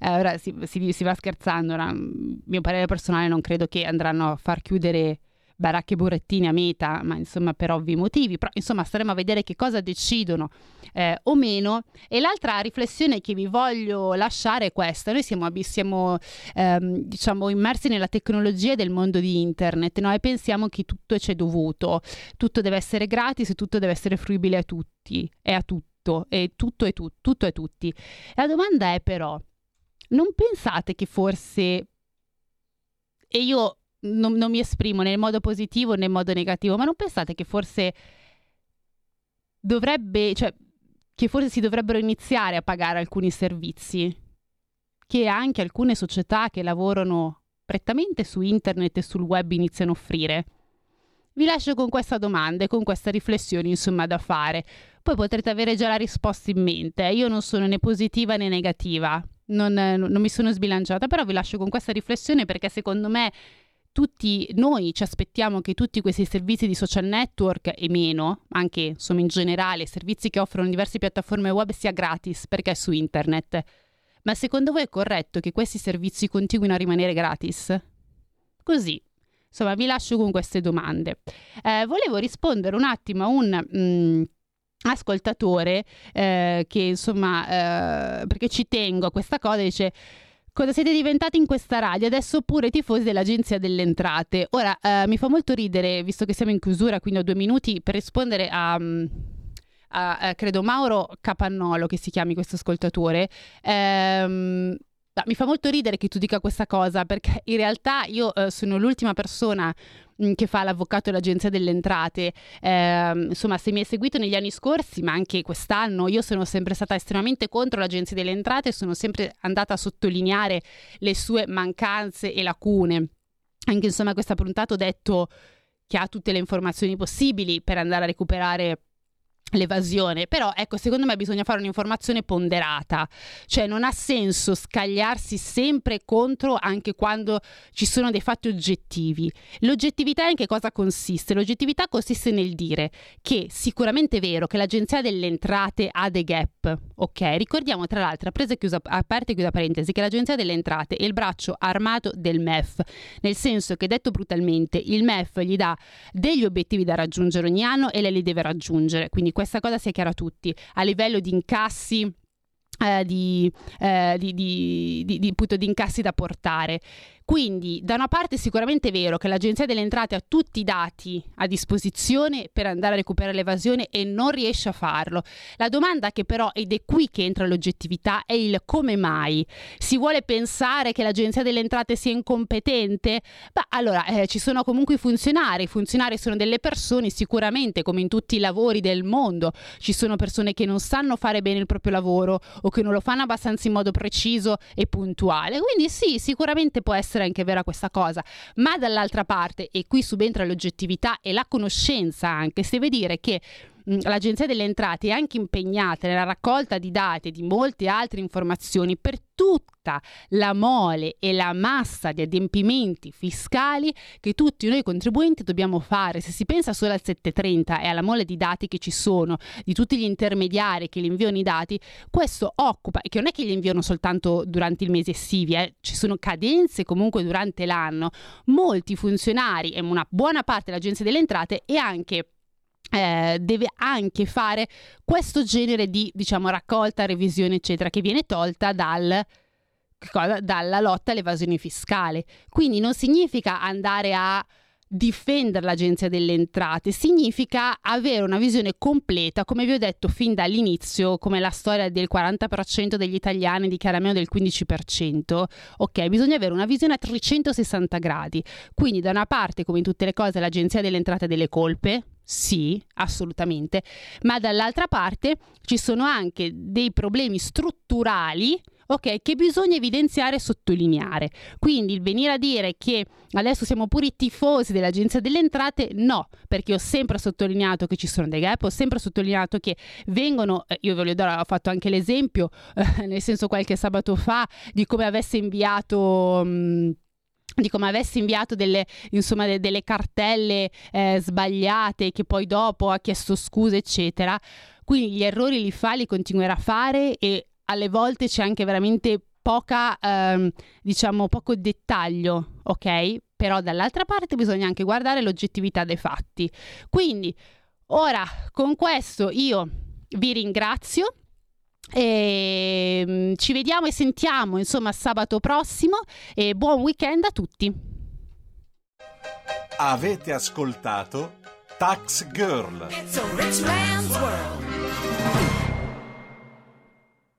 Eh, ora si, si, si va scherzando, ora, mio parere personale, non credo che andranno a far chiudere baracche e burattini a Meta, ma insomma per ovvi motivi, però insomma staremo a vedere che cosa decidono eh, o meno. E l'altra riflessione che vi voglio lasciare è questa: noi siamo, siamo ehm, diciamo immersi nella tecnologia del mondo di internet, no? E pensiamo che tutto c'è dovuto, tutto deve essere gratis, tutto deve essere fruibile a tutti e a tutto, e tutto e tu, tutto e tutti. La domanda è però, non pensate che forse, e io Non, non mi esprimo nel modo positivo né in modo negativo, ma non pensate che forse dovrebbe, cioè che forse si dovrebbero iniziare a pagare alcuni servizi che anche alcune società che lavorano prettamente su internet e sul web iniziano a offrire? Vi lascio con questa domanda e con questa riflessione insomma da fare, poi potrete avere già la risposta in mente. Io non sono né positiva né negativa, non, non mi sono sbilanciata, però vi lascio con questa riflessione, perché secondo me tutti noi ci aspettiamo che tutti questi servizi di social network e meno, anche insomma in generale, servizi che offrono diverse piattaforme web, sia gratis perché è su internet. Ma secondo voi è corretto che questi servizi continuino a rimanere gratis? Così, insomma, vi lascio con queste domande. Eh, volevo rispondere un attimo a un... Mh, ascoltatore eh, che insomma, eh, perché ci tengo a questa cosa, dice: cosa siete diventati in questa radio? Adesso pure tifosi dell'Agenzia delle Entrate. Ora, eh, mi fa molto ridere, visto che siamo in chiusura, quindi ho due minuti per rispondere a, a, a credo, Mauro Capannolo, che si chiami questo ascoltatore. Ehm... No, mi fa molto ridere che tu dica questa cosa, perché in realtà io eh, sono l'ultima persona mh, che fa l'avvocato dell'Agenzia delle Entrate. Eh, insomma, se mi hai seguito negli anni scorsi, ma anche quest'anno, io sono sempre stata estremamente contro l'Agenzia delle Entrate, sono sempre andata a sottolineare le sue mancanze e lacune. Anche insomma questa puntata ho detto che ha tutte le informazioni possibili per andare a recuperare l'evasione, però ecco, secondo me bisogna fare un'informazione ponderata, cioè non ha senso scagliarsi sempre contro anche quando ci sono dei fatti oggettivi. L'oggettività in che cosa consiste? L'oggettività consiste nel dire che sicuramente è vero che l'Agenzia delle Entrate ha dei gap, ok? Ricordiamo tra l'altro, presa e chiusa, a parte chiusa parentesi, che l'Agenzia delle Entrate è il braccio armato del M E F, nel senso che, detto brutalmente, il M E F gli dà degli obiettivi da raggiungere ogni anno e lei li deve raggiungere, quindi questa cosa sia chiara a tutti, a livello di incassi, eh, di, eh, di, di, di, di, appunto, di incassi da portare. Quindi da una parte è sicuramente vero che l'Agenzia delle Entrate ha tutti i dati a disposizione per andare a recuperare l'evasione e non riesce a farlo. La domanda che però, ed è qui che entra l'oggettività, è il come mai. Si vuole pensare che l'Agenzia delle Entrate sia incompetente? Beh, allora eh, ci sono comunque i funzionari, i funzionari sono delle persone, sicuramente come in tutti i lavori del mondo ci sono persone che non sanno fare bene il proprio lavoro o che non lo fanno abbastanza in modo preciso e puntuale, quindi sì, sicuramente può essere anche vera questa cosa, ma dall'altra parte, e qui subentra l'oggettività e la conoscenza anche, si deve dire che l'Agenzia delle Entrate è anche impegnata nella raccolta di dati e di molte altre informazioni per tutta la mole e la massa di adempimenti fiscali che tutti noi contribuenti dobbiamo fare. Se si pensa solo al settecentotrenta e alla mole di dati che ci sono, di tutti gli intermediari che li inviano i dati, questo occupa, e che non è che li inviano soltanto durante il mese estivi, eh, ci sono cadenze comunque durante l'anno, molti funzionari e una buona parte dell'Agenzia delle Entrate e anche Eh, deve anche fare questo genere di, diciamo, raccolta, revisione eccetera, che viene tolta dal dalla lotta all'evasione fiscale. Quindi non significa andare a difendere l'Agenzia delle Entrate, significa avere una visione completa, come vi ho detto fin dall'inizio, come la storia del quaranta per cento degli italiani dichiara meno del quindici per cento. Ok, bisogna avere una visione a trecentosessanta gradi. Quindi da una parte, come in tutte le cose, l'Agenzia delle Entrate ha delle colpe, sì, assolutamente, ma dall'altra parte ci sono anche dei problemi strutturali, ok, che bisogna evidenziare e sottolineare. Quindi il venire a dire che adesso siamo pure i tifosi dell'Agenzia delle Entrate, no, perché ho sempre sottolineato che ci sono dei gap, ho sempre sottolineato che vengono, io ve lo do, ho fatto anche l'esempio, eh, nel senso qualche sabato fa, di come avesse inviato... Mh, di come avesse inviato delle, insomma, de- delle cartelle eh, sbagliate, che poi dopo ha chiesto scuse eccetera. Quindi gli errori li fa, li continuerà a fare, e alle volte c'è anche veramente poca ehm, diciamo poco dettaglio, ok? Però dall'altra parte bisogna anche guardare l'oggettività dei fatti. Quindi ora con questo io vi ringrazio e ci vediamo e sentiamo, insomma, sabato prossimo, e buon weekend a tutti. Avete ascoltato Tax Girl. It's a rich man's world.